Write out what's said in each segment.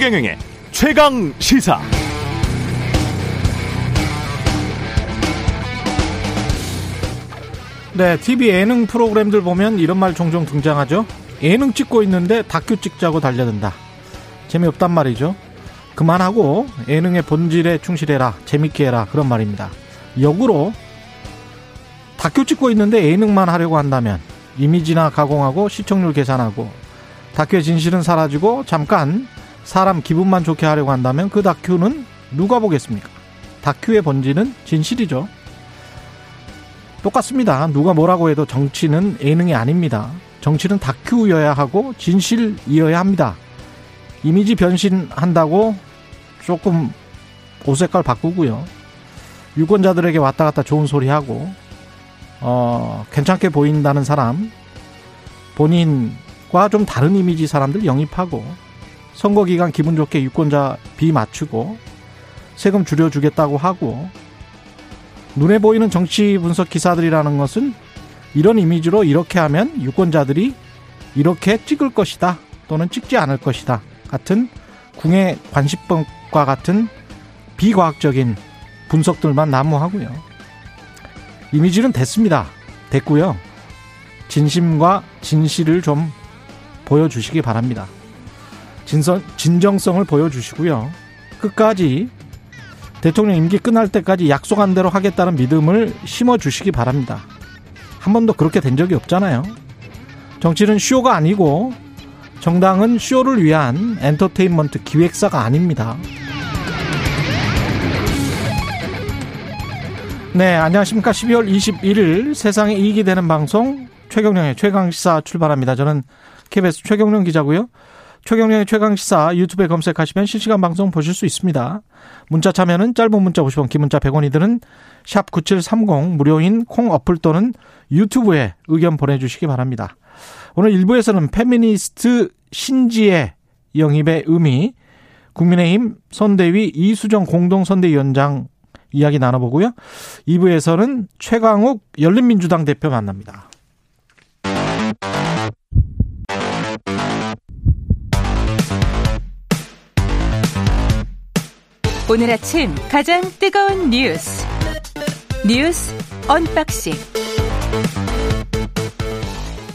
최경영의 최강시사. 네, TV 예능 프로그램들 보면 이런 말 종종 등장하죠. 예능 찍고 있는데 다큐 찍자고 달려든다. 재미없단 말이죠. 그만하고 예능의 본질에 충실해라, 재밌게 해라, 그런 말입니다. 역으로 다큐 찍고 있는데 예능만 하려고 한다면 이미지나 가공하고 시청률 계산하고 다큐의 진실은 사라지고 잠깐 사람 기분만 좋게 하려고 한다면 그 다큐는 누가 보겠습니까? 다큐의 본질은 진실이죠. 똑같습니다. 누가 뭐라고 해도 정치는 예능이 아닙니다. 정치는 다큐여야 하고 진실이어야 합니다. 이미지 변신한다고 조금 옷 색깔 바꾸고요, 유권자들에게 왔다 갔다 좋은 소리하고 괜찮게 보인다는 사람, 본인과 좀 다른 이미지 사람들 영입하고, 선거기간 기분 좋게 유권자 비 맞추고, 세금 줄여주겠다고 하고, 눈에 보이는 정치 분석 기사들이라는 것은 이런 이미지로 이렇게 하면 유권자들이 이렇게 찍을 것이다 또는 찍지 않을 것이다 같은 궁의 관심법과 같은 비과학적인 분석들만 난무하고요. 이미지는 됐습니다. 됐고요. 진심과 진실을 좀 보여주시기 바랍니다. 진정성을 보여주시고요. 끝까지 대통령 임기 끝날 때까지 약속한 대로 하겠다는 믿음을 심어주시기 바랍니다. 한 번도 그렇게 된 적이 없잖아요. 정치는 쇼가 아니고 정당은 쇼를 위한 엔터테인먼트 기획사가 아닙니다. 네, 안녕하십니까. 12월 21일 세상에 이익이 되는 방송 최경령의 최강시사 출발합니다. 저는 KBS 최경령 기자고요. 최경령의 최강시사 유튜브에 검색하시면 실시간 방송 보실 수 있습니다. 문자 참여는 짧은 문자 50원, 긴 문자 100원이 드는 샵 9730 무료인 콩 어플 또는 유튜브에 의견 보내주시기 바랍니다. 오늘 1부에서는 페미니스트 신지혜 영입의 의미, 국민의힘 선대위 이수정 공동선대위원장 이야기 나눠보고요. 2부에서는 최강욱 열린민주당 대표 만납니다. 오늘 아침 가장 뜨거운 뉴스 언박싱.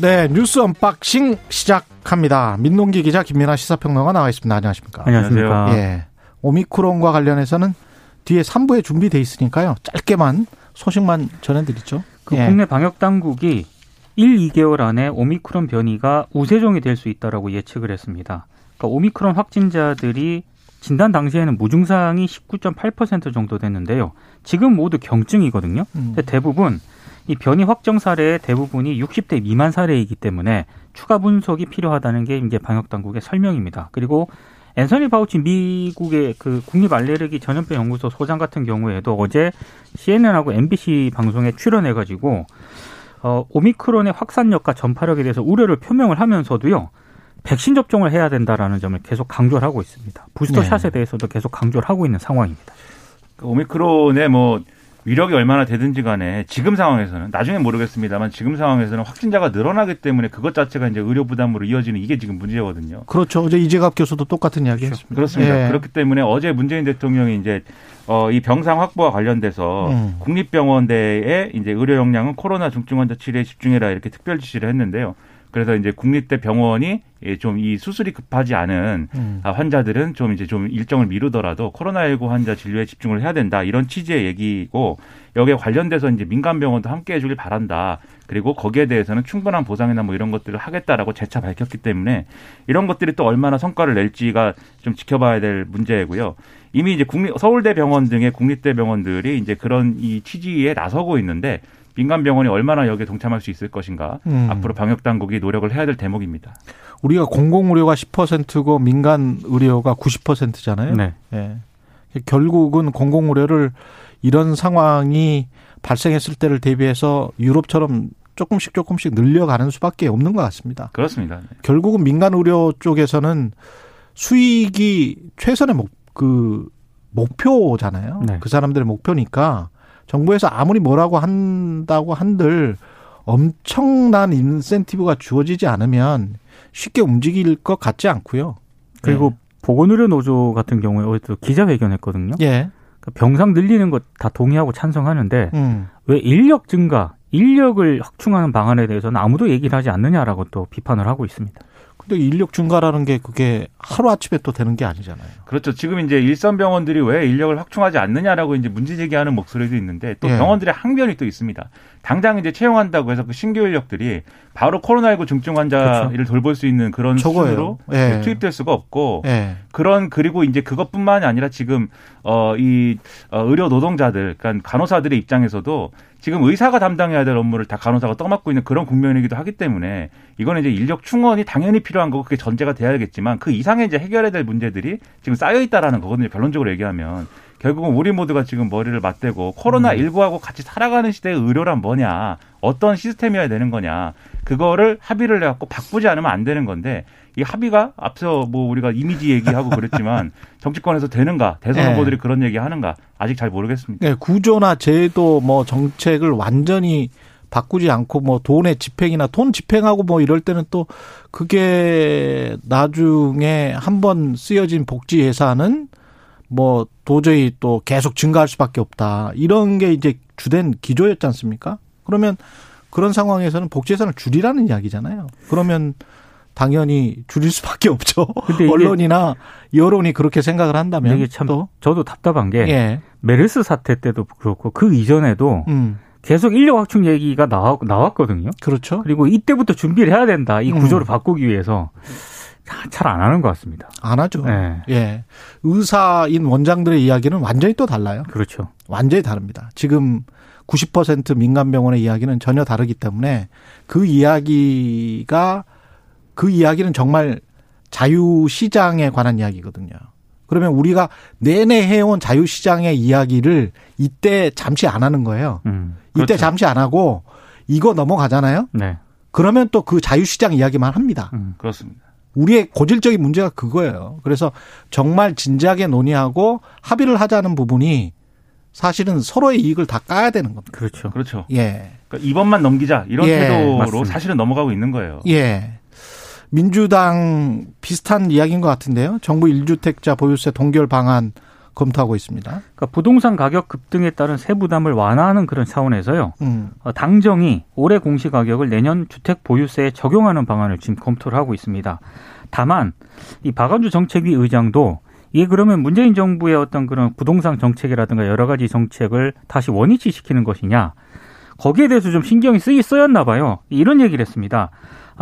네, 뉴스 언박싱 시작합니다. 민동기 기자, 김민아 시사평론가 나와 있습니다. 안녕하십니까? 안녕하세요. 예, 오미크론과 관련해서는 뒤에 3부에 준비돼 있으니까요, 짧게만 소식만 전해드리죠. 그 예. 국내 방역 당국이 1, 2개월 안에 오미크론 변이가 우세종이 될 수 있다라고 예측을 했습니다. 그러니까 오미크론 확진자들이 진단 당시에는 무증상이 19.8% 정도 됐는데요, 지금 모두 경증이거든요. 근데 대부분 이 변이 확정 사례의 대부분이 60대 미만 사례이기 때문에 추가 분석이 필요하다는 게 이제 방역 당국의 설명입니다. 그리고 앤서니 파우치 미국의 그 국립 알레르기 전염병 연구소 소장 같은 경우에도 어제 CNN하고 MBC 방송에 출연해가지고 오미크론의 확산력과 전파력에 대해서 우려를 표명을 하면서도요, 백신 접종을 해야 된다라는 점을 계속 강조를 하고 있습니다. 부스터샷에 대해서도 계속 강조를 하고 있는 상황입니다. 그 오미크론의 뭐 위력이 얼마나 되든지 간에 지금 상황에서는, 나중에 모르겠습니다만 지금 상황에서는 확진자가 늘어나기 때문에 그것 자체가 이제 의료 부담으로 이어지는 이게 지금 문제거든요. 그렇죠. 어제 이재갑 교수도 똑같은 이야기 했습니다. 그렇습니다. 예. 그렇기 때문에 어제 문재인 대통령이 이제 이 병상 확보와 관련돼서 국립병원대에 이제 의료 역량은 코로나 중증 환자 치료에 집중해라 이렇게 특별 지시를 했는데요. 그래서 이제 국립대 병원이 좀 이 수술이 급하지 않은 환자들은 좀 이제 좀 일정을 미루더라도 코로나19 환자 진료에 집중을 해야 된다, 이런 취지의 얘기고, 여기에 관련돼서 이제 민간 병원도 함께 해주길 바란다. 그리고 거기에 대해서는 충분한 보상이나 뭐 이런 것들을 하겠다라고 재차 밝혔기 때문에 이런 것들이 또 얼마나 성과를 낼지가 좀 지켜봐야 될 문제고요. 이미 이제 서울대 병원 등의 국립대 병원들이 이제 그런 이 취지에 나서고 있는데, 민간 병원이 얼마나 여기에 동참할 수 있을 것인가, 앞으로 방역 당국이 노력을 해야 될 대목입니다. 우리가 공공 의료가 10%고 민간 의료가 90%잖아요. 네. 예. 결국은 공공 의료를 이런 상황이 발생했을 때를 대비해서 유럽처럼 조금씩 늘려가는 수밖에 없는 것 같습니다. 그렇습니다. 네. 결국은 민간 의료 쪽에서는 수익이 최선의 목표잖아요. 네. 그 사람들의 목표니까. 정부에서 아무리 뭐라고 한다고 한들 엄청난 인센티브가 주어지지 않으면 쉽게 움직일 것 같지 않고요. 그리고 네. 보건의료노조 같은 경우에 어제도 기자회견했거든요. 예. 병상 늘리는 것 다 동의하고 찬성하는데 왜 인력 증가, 인력을 확충하는 방안에 대해서는 아무도 얘기를 하지 않느냐라고 또 비판을 하고 있습니다. 근데 인력 증가라는 게 그게 하루아침에 또 되는 게 아니잖아요. 그렇죠. 지금 이제 일선 병원들이 왜 인력을 확충하지 않느냐라고 이제 문제 제기하는 목소리도 있는데 또 예. 병원들의 항변이 또 있습니다. 당장 이제 채용한다고 해서 그 신규 인력들이 바로 코로나19 중증 환자를 그렇죠. 돌볼 수 있는 그런 수준으로 예. 투입될 수가 없고 예. 그리고 이제 그것뿐만이 아니라 지금 의료 노동자들, 그러니까 간호사들의 입장에서도 지금 의사가 담당해야 될 업무를 다 간호사가 떠맡고 있는 그런 국면이기도 하기 때문에 이거는 이제 인력 충원이 당연히 필요한 거고 그게 전제가 돼야겠지만 그 이상의 이제 해결해야 될 문제들이 지금 쌓여 있다라는 거거든요. 결론적으로 얘기하면. 결국은 우리 모두가 지금 머리를 맞대고 코로나19하고 같이 살아가는 시대의 의료란 뭐냐, 어떤 시스템이어야 되는 거냐, 그거를 합의를 해갖고 바꾸지 않으면 안 되는 건데 이 합의가 앞서 뭐 우리가 이미지 얘기하고 그랬지만 정치권에서 되는가, 대선 후보들이 네. 그런 얘기하는가 아직 잘 모르겠습니다. 네, 구조나 제도 뭐 정책을 완전히 바꾸지 않고 뭐 돈의 집행이나 돈 집행하고 뭐 이럴 때는 또 그게 나중에 한번 쓰여진 복지 예산은 뭐 도저히 또 계속 증가할 수밖에 없다. 이런 게 이제 주된 기조였지 않습니까? 그러면 그런 상황에서는 복지 예산을 줄이라는 이야기잖아요. 그러면 당연히 줄일 수밖에 없죠. 언론이나 여론이 그렇게 생각을 한다면. 이게 참 또. 저도 답답한 게 예. 메르스 사태 때도 그렇고 그 이전에도 계속 인력 확충 얘기가 나왔거든요. 그렇죠. 그리고 이때부터 준비를 해야 된다. 이 구조를 바꾸기 위해서. 잘 안 하는 것 같습니다. 안 하죠. 네. 예. 의사인 원장들의 이야기는 완전히 또 달라요. 그렇죠. 완전히 다릅니다. 지금 90% 민간병원의 이야기는 전혀 다르기 때문에 그 이야기는 정말 자유시장에 관한 이야기거든요. 그러면 우리가 내내 해온 자유시장의 이야기를 이때 잠시 안 하는 거예요. 그렇죠. 이때 잠시 안 하고 이거 넘어가잖아요. 네. 그러면 또 그 자유시장 이야기만 합니다. 그렇습니다. 우리의 고질적인 문제가 그거예요. 그래서 정말 진지하게 논의하고 합의를 하자는 부분이 사실은 서로의 이익을 다 까야 되는 겁니다. 그렇죠. 그렇죠. 예. 그러니까 이번만 넘기자 이런 예, 태도로 맞습니다. 사실은 넘어가고 있는 거예요. 예. 민주당 비슷한 이야기인 것 같은데요. 정부 1주택자 보유세 동결 방안 검토하고 있습니다. 그러니까 부동산 가격 급등에 따른 세부담을 완화하는 그런 차원에서요. 당정이 올해 공시가격을 내년 주택 보유세에 적용하는 방안을 지금 검토를 하고 있습니다. 다만 이 박원주 정책위 의장도 이게 그러면 문재인 정부의 어떤 그런 부동산 정책이라든가 여러 가지 정책을 다시 원위치시키는 것이냐. 거기에 대해서 좀 신경이 쓰였나 봐요. 이런 얘기를 했습니다.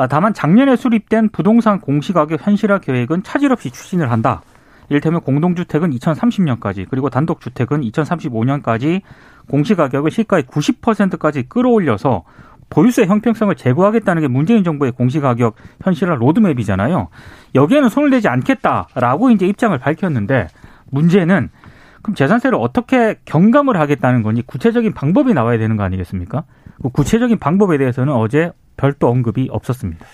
다만 작년에 수립된 부동산 공시가격 현실화 계획은 차질 없이 추진을 한다. 이를테면 공동주택은 2030년까지 그리고 단독주택은 2035년까지 공시가격을 시가의 90%까지 끌어올려서 보유세 형평성을 제고하겠다는 게 문재인 정부의 공시가격 현실화 로드맵이잖아요. 여기에는 손을 대지 않겠다라고 이제 입장을 밝혔는데 문제는 그럼 재산세를 어떻게 경감을 하겠다는 건지 구체적인 방법이 나와야 되는 거 아니겠습니까? 그 구체적인 방법에 대해서는 어제 별도 언급이 없었습니다.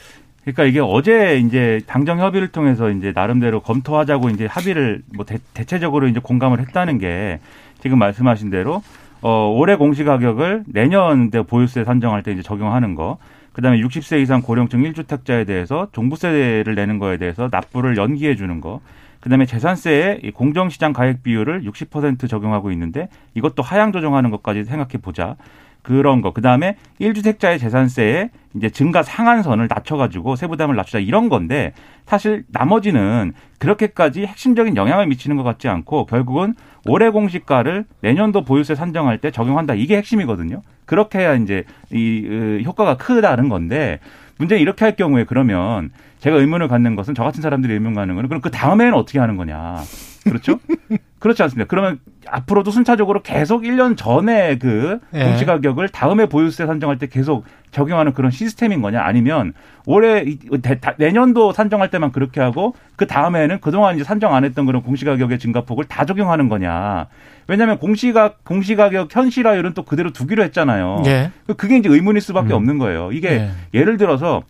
그러니까 이게 어제 이제 당정 협의를 통해서 이제 나름대로 검토하자고 이제 합의를 뭐 대체적으로 이제 공감을 했다는 게 지금 말씀하신 대로 올해 공시가격을 내년 보유세 산정할 때 이제 적용하는 거, 그다음에 60세 이상 고령층 1주택자에 대해서 종부세를 내는 거에 대해서 납부를 연기해 주는 거, 그다음에 재산세의 공정시장 가액 비율을 60% 적용하고 있는데 이것도 하향 조정하는 것까지 생각해 보자. 그런 거. 그다음에 1주택자의 재산세에 이제 증가 상한선을 낮춰가지고 세부담을 낮추자 이런 건데 사실 나머지는 그렇게까지 핵심적인 영향을 미치는 것 같지 않고 결국은 올해 공시가를 내년도 보유세 산정할 때 적용한다. 이게 핵심이거든요. 그렇게 해야 이제 이 효과가 크다는 건데 문제는 이렇게 할 경우에 그러면 제가 의문을 갖는 것은 저 같은 사람들이 의문 갖는 거는 그럼 그 다음에는 어떻게 하는 거냐. 그렇죠? 그렇지 않습니다. 그러면 앞으로도 순차적으로 계속 1년 전에 그 공시가격을 다음에 보유세 산정할 때 계속 적용하는 그런 시스템인 거냐 아니면 올해 내년도 산정할 때만 그렇게 하고 그 다음에는 그동안 이제 산정 안 했던 그런 공시가격의 증가폭을 다 적용하는 거냐. 왜냐하면 공시가격 현실화율은 또 그대로 두기로 했잖아요. 예. 그게 이제 의문일 수밖에 없는 거예요. 이게 예를 들어서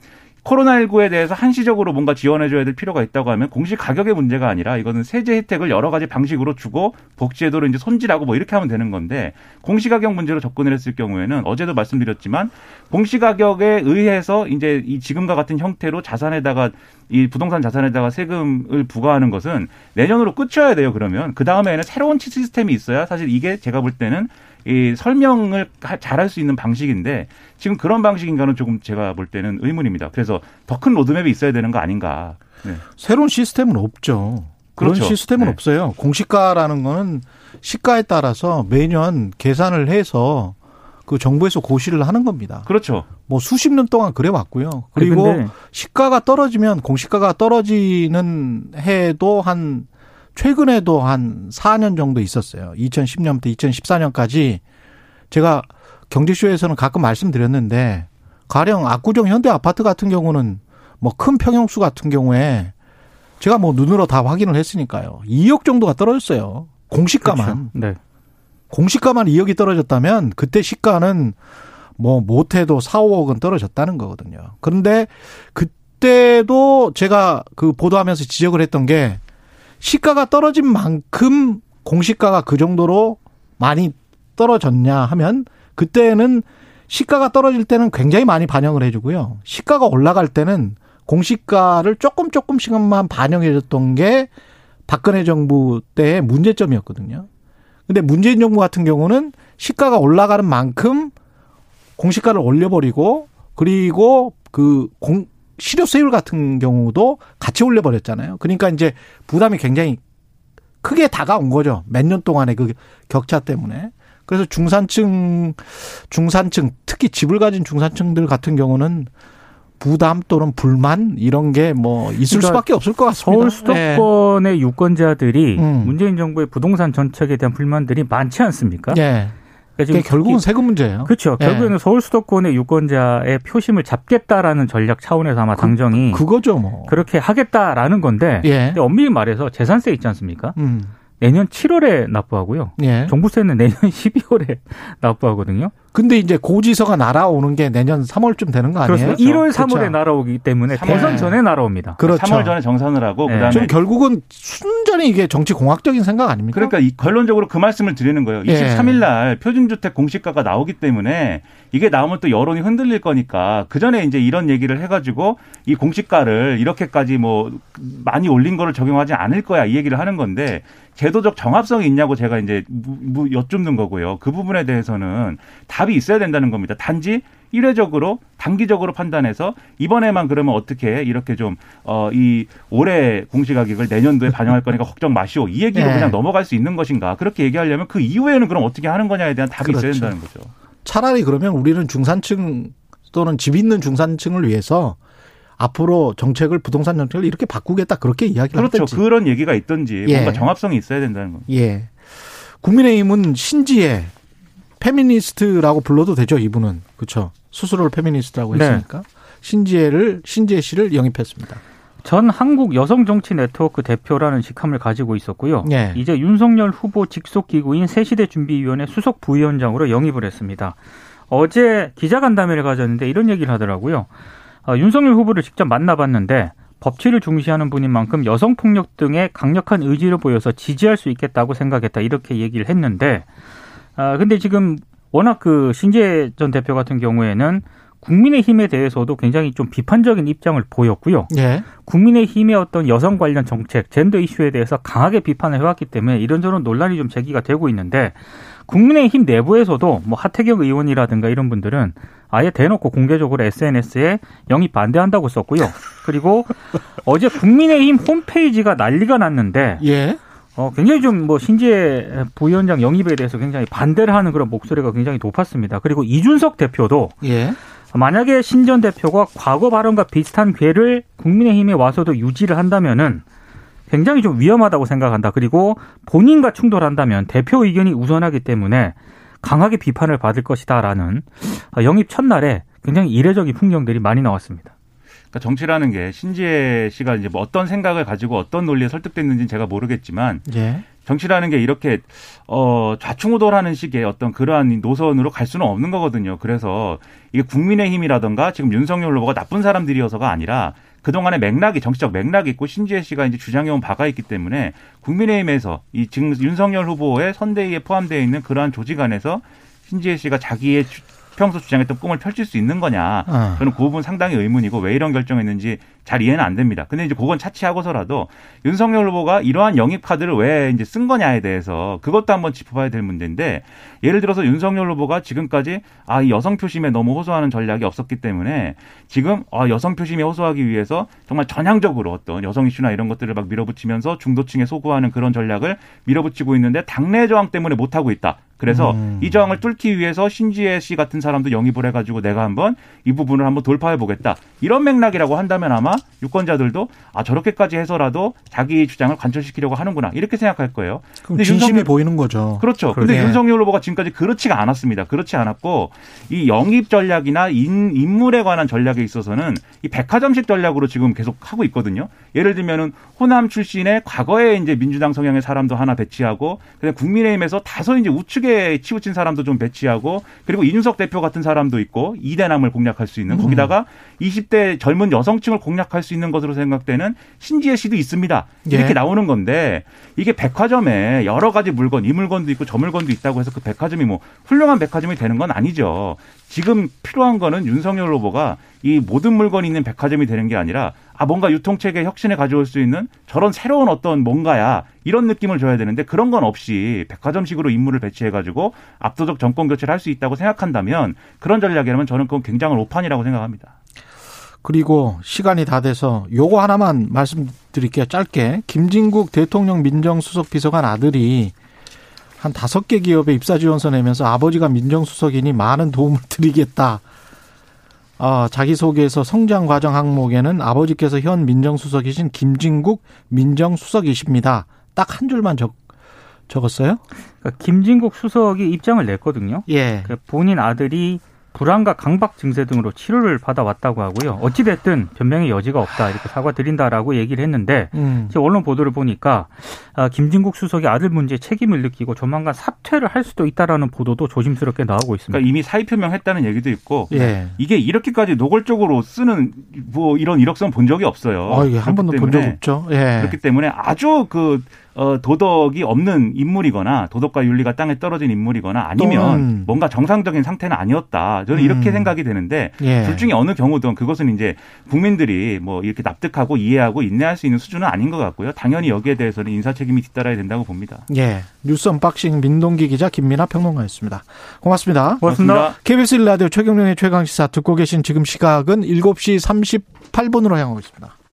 코로나19에 대해서 한시적으로 뭔가 지원해줘야 될 필요가 있다고 하면 공시 가격의 문제가 아니라 이거는 세제 혜택을 여러 가지 방식으로 주고 복지제도를 이제 손질하고 뭐 이렇게 하면 되는 건데, 공시 가격 문제로 접근을 했을 경우에는 어제도 말씀드렸지만 공시 가격에 의해서 이제 이 지금과 같은 형태로 자산에다가 이 부동산 자산에다가 세금을 부과하는 것은 내년으로 끝쳐야 돼요. 그러면 그 다음에는 새로운 시스템이 있어야 사실 이게 제가 볼 때는 이 설명을 잘할 수 있는 방식인데 지금 그런 방식인가는 조금 제가 볼 때는 의문입니다. 그래서 더 큰 로드맵이 있어야 되는 거 아닌가. 네. 새로운 시스템은 없죠. 그런 그렇죠. 시스템은 네. 없어요. 공시가라는 거는 시가에 따라서 매년 계산을 해서 그 정부에서 고시를 하는 겁니다. 그렇죠. 뭐 수십 년 동안 그래 왔고요. 그리고 네, 시가가 떨어지면 공시가가 떨어지는 해도 한 최근에도 한 4년 정도 있었어요. 2010년부터 2014년까지 제가 경제쇼에서는 가끔 말씀드렸는데, 가령 압구정 현대아파트 같은 경우는 뭐 큰 평형수 같은 경우에 제가 뭐 눈으로 다 확인을 했으니까요. 2억 정도가 떨어졌어요. 공시가만. 그렇죠. 네. 공시가만 2억이 떨어졌다면 그때 시가는 뭐 못해도 4, 5억은 떨어졌다는 거거든요. 그런데 그때도 제가 그 보도하면서 지적을 했던 게, 시가가 떨어진 만큼 공시가가 그 정도로 많이 떨어졌냐 하면, 그때는 시가가 떨어질 때는 굉장히 많이 반영을 해주고요. 시가가 올라갈 때는 공시가를 조금씩만 반영해줬던 게 박근혜 정부 때의 문제점이었거든요. 근데 문재인 정부 같은 경우는 시가가 올라가는 만큼 공시가를 올려버리고, 그리고 그 실효세율 같은 경우도 같이 올려버렸잖아요. 그러니까 이제 부담이 굉장히 크게 다가온 거죠. 몇 년 동안의 그 격차 때문에. 그래서 중산층, 특히 집을 가진 중산층들 같은 경우는 부담 또는 불만 이런 게 뭐 있을 수밖에 없을 것 같습니다. 서울 수도권의 네. 유권자들이 문재인 정부의 부동산 정책에 대한 불만들이 많지 않습니까? 네. 그러니까 결국은 세금 문제예요. 그렇죠. 예. 결국에는 서울 수도권의 유권자의 표심을 잡겠다라는 전략 차원에서 아마 당정이 그거죠, 뭐. 그렇게 하겠다라는 건데, 예. 근데 엄밀히 말해서 재산세 있지 않습니까? 내년 7월에 납부하고요. 예. 종부세는 내년 12월에 납부하거든요. 근데 이제 고지서가 날아오는 게 내년 3월쯤 되는 거 아니에요? 그렇죠. 1월, 3월에 그렇죠. 날아오기 때문에 3월. 대선 전에 날아옵니다. 그렇죠. 3월 전에 정산을 하고 네. 그다음에 결국은 순전히 이게 정치공학적인 생각 아닙니까? 그러니까 이 결론적으로 그 말씀을 드리는 거예요. 23일 날 표준주택 공시가가 나오기 때문에 이게 나오면 또 여론이 흔들릴 거니까 그 전에 이제 이런 얘기를 해가지고 이 공시가를 이렇게까지 뭐 많이 올린 거를 적용하지 않을 거야 이 얘기를 하는 건데, 제도적 정합성이 있냐고 제가 이제 여쭙는 거고요. 그 부분에 대해서는 답이 있어야 된다는 겁니다. 단지 일회적으로 단기적으로 판단해서 이번에만 그러면 어떻게 이렇게 좀 이 올해 공시가격을 내년도에 반영할 거니까 걱정 마시오 이 얘기로 네. 그냥 넘어갈 수 있는 것인가, 그렇게 얘기하려면 그 이후에는 그럼 어떻게 하는 거냐에 대한 답이 그렇죠. 있어야 된다는 거죠. 차라리 그러면 우리는 중산층 또는 집 있는 중산층을 위해서 앞으로 정책을, 부동산 정책을 이렇게 바꾸겠다, 그렇게 이야기를 하든지. 그렇죠. 그런 얘기가 있든지 예. 뭔가 정합성이 있어야 된다는 겁니다. 예. 국민의힘은 신지혜 페미니스트라고 불러도 되죠, 이분은. 그렇죠. 스스로를 페미니스트라고 했으니까. 네. 신지혜 씨를 영입했습니다. 전 한국 여성 정치 네트워크 대표라는 직함을 가지고 있었고요. 네. 이제 윤석열 후보 직속 기구인 새시대 준비위원회 수석 부위원장으로 영입을 했습니다. 어제 기자간담회를 가졌는데 이런 얘기를 하더라고요. 윤석열 후보를 직접 만나봤는데 법치를 중시하는 분인 만큼 여성폭력 등의 강력한 의지를 보여서 지지할 수 있겠다고 생각했다, 이렇게 얘기를 했는데, 근데 지금 워낙 그 신지혜 전 대표 같은 경우에는 국민의힘에 대해서도 굉장히 좀 비판적인 입장을 보였고요. 예. 국민의힘의 어떤 여성 관련 정책, 젠더 이슈에 대해서 강하게 비판을 해왔기 때문에 이런저런 논란이 좀 제기가 되고 있는데, 국민의힘 내부에서도 뭐 하태경 의원이라든가 이런 분들은 아예 대놓고 공개적으로 SNS에 영입 반대한다고 썼고요. 그리고 어제 국민의힘 홈페이지가 난리가 났는데 예. 굉장히 좀 뭐 신지혜 부위원장 영입에 대해서 굉장히 반대를 하는 그런 목소리가 굉장히 높았습니다. 그리고 이준석 대표도 예. 만약에 신 전 대표가 과거 발언과 비슷한 궤를 국민의힘에 와서도 유지를 한다면은 굉장히 좀 위험하다고 생각한다. 그리고 본인과 충돌한다면 대표 의견이 우선하기 때문에 강하게 비판을 받을 것이다라는 영입 첫날에 굉장히 이례적인 풍경들이 많이 나왔습니다. 그러니까 정치라는 게 신지혜 씨가 이제 뭐 어떤 생각을 가지고 어떤 논리에 설득됐는지는 제가 모르겠지만 예. 정치라는 게 이렇게 좌충우돌하는 식의 어떤 그러한 노선으로 갈 수는 없는 거거든요. 그래서 이게 국민의힘이라든가 지금 윤석열 후보가 나쁜 사람들이어서가 아니라 그동안의 맥락이 정치적 맥락이 있고 신지혜 씨가 이제 주장해온 바가 있기 때문에 국민의힘에서 이 지금 윤석열 후보의 선대위에 포함되어 있는 그러한 조직 안에서 신지혜 씨가 자기의 평소 주장했던 꿈을 펼칠 수 있는 거냐. 저는 그 부분 상당히 의문이고 왜 이런 결정했는지 잘 이해는 안 됩니다. 근데 이제 그건 차치하고서라도 윤석열 후보가 이러한 영입 카드를 왜 이제 쓴 거냐에 대해서 그것도 한번 짚어봐야 될 문제인데 예를 들어서 윤석열 후보가 지금까지 이 여성 표심에 너무 호소하는 전략이 없었기 때문에 지금 여성 표심에 호소하기 위해서 정말 전향적으로 어떤 여성 이슈나 이런 것들을 막 밀어붙이면서 중도층에 소구하는 그런 전략을 밀어붙이고 있는데 당내 저항 때문에 못하고 있다. 그래서 이 저항을 뚫기 위해서 신지혜 씨 같은 사람도 영입을 해가지고 내가 한번 이 부분을 한번 돌파해보겠다. 이런 맥락이라고 한다면 아마 유권자들도 저렇게까지 해서라도 자기 주장을 관철시키려고 하는구나. 이렇게 생각할 거예요. 그럼 근데 진심이 보이는 거죠. 그렇죠. 그런데 윤석열 후보가 지금까지 그렇지가 않았습니다. 그렇지 않았고 이 영입 전략이나 인물에 관한 전략에 있어서는 이 백화점식 전략으로 지금 계속 하고 있거든요. 예를 들면은 호남 출신의 과거에 이제 민주당 성향의 사람도 하나 배치하고 그다음에 국민의힘에서 다소 이제 우측에 치우친 사람도 좀 배치하고 그리고 이준석 대표 같은 사람도 있고 이대남을 공략할 수 있는 거기다가 20대 젊은 여성층을 공략할 수 있는 것으로 생각되는 신지혜 씨도 있습니다. 이렇게 나오는 건데 이게 백화점에 여러 가지 물건 이 물건도 있고 저 물건도 있다고 해서 그 백화점이 뭐 훌륭한 백화점이 되는 건 아니죠. 지금 필요한 거는 윤석열 후보가 이 모든 물건이 있는 백화점이 되는 게 아니라 뭔가 유통체계 혁신에 가져올 수 있는 저런 새로운 어떤 뭔가야 이런 느낌을 줘야 되는데 그런 건 없이 백화점식으로 인물을 배치해가지고 압도적 정권 교체를 할 수 있다고 생각한다면 그런 전략이라면 저는 그건 굉장한 오판이라고 생각합니다. 그리고 시간이 다 돼서 요거 하나만 말씀드릴게요. 짧게. 김진국 대통령 민정수석 비서관 아들이 한 5개 기업에 입사지원서 내면서 아버지가 민정수석이니 많은 도움을 드리겠다. 자기소개에서 성장과정 항목에는 아버지께서 현 민정수석이신 김진국 민정수석이십니다. 딱 한 줄만 적었어요? 그러니까 김진국 수석이 입장을 냈거든요. 예. 본인 아들이 불안과 강박 증세 등으로 치료를 받아왔다고 하고요. 어찌됐든 변명의 여지가 없다. 이렇게 사과드린다라고 얘기를 했는데 지금 언론 보도를 보니까 김진국 수석이 아들 문제에 책임을 느끼고 조만간 사퇴를 할 수도 있다라는 보도도 조심스럽게 나오고 있습니다. 그러니까 이미 사의 표명했다는 얘기도 있고 예. 이게 이렇게까지 노골적으로 쓰는 뭐 이런 이력서는 본 적이 없어요. 이게 한 번도 본 적 없죠. 예. 그렇기 때문에 아주 도덕이 없는 인물이거나 도덕과 윤리가 땅에 떨어진 인물이거나 아니면 뭔가 정상적인 상태는 아니었다. 저는 이렇게 생각이 되는데 둘 중에 어느 경우든 그것은 이제 국민들이 뭐 이렇게 납득하고 이해하고 인내할 수 있는 수준은 아닌 것 같고요. 당연히 여기에 대해서는 인사 책임이 뒤따라야 된다고 봅니다. 예. 뉴스 언박싱 민동기 기자 김민아 평론가였습니다. 고맙습니다. 고맙습니다. KBS 1라디오 최경령의 최강시사 듣고 계신 지금 시각은 7시 38분으로 향하고 있습니다.